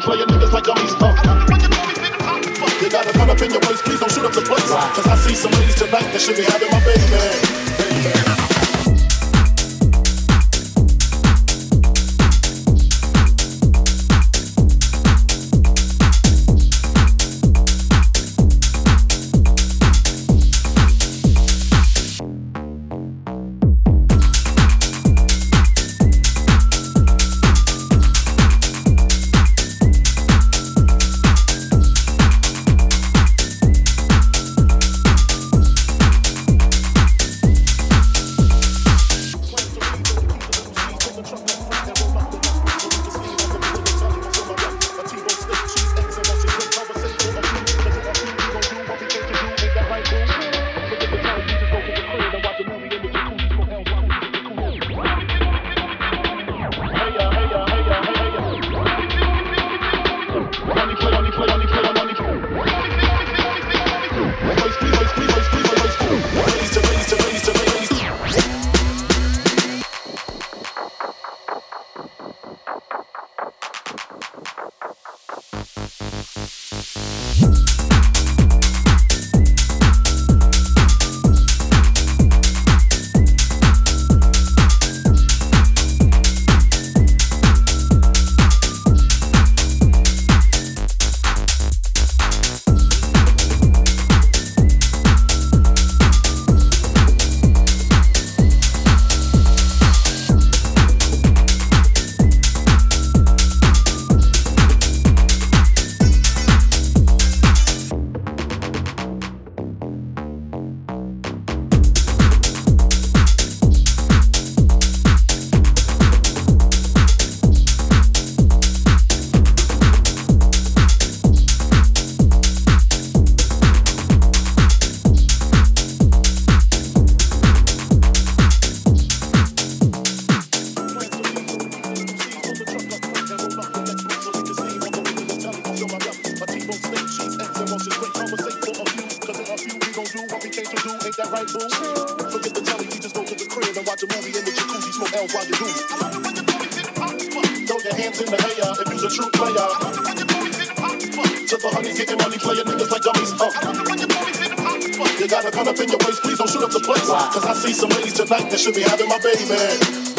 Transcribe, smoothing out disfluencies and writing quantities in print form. be playing niggas like dummies. I love it when you call me big pop. You gotta cut up in your waist, please don't shoot up the place. Cause I see some ladies tonight that should be having my baby. Should be having my baby.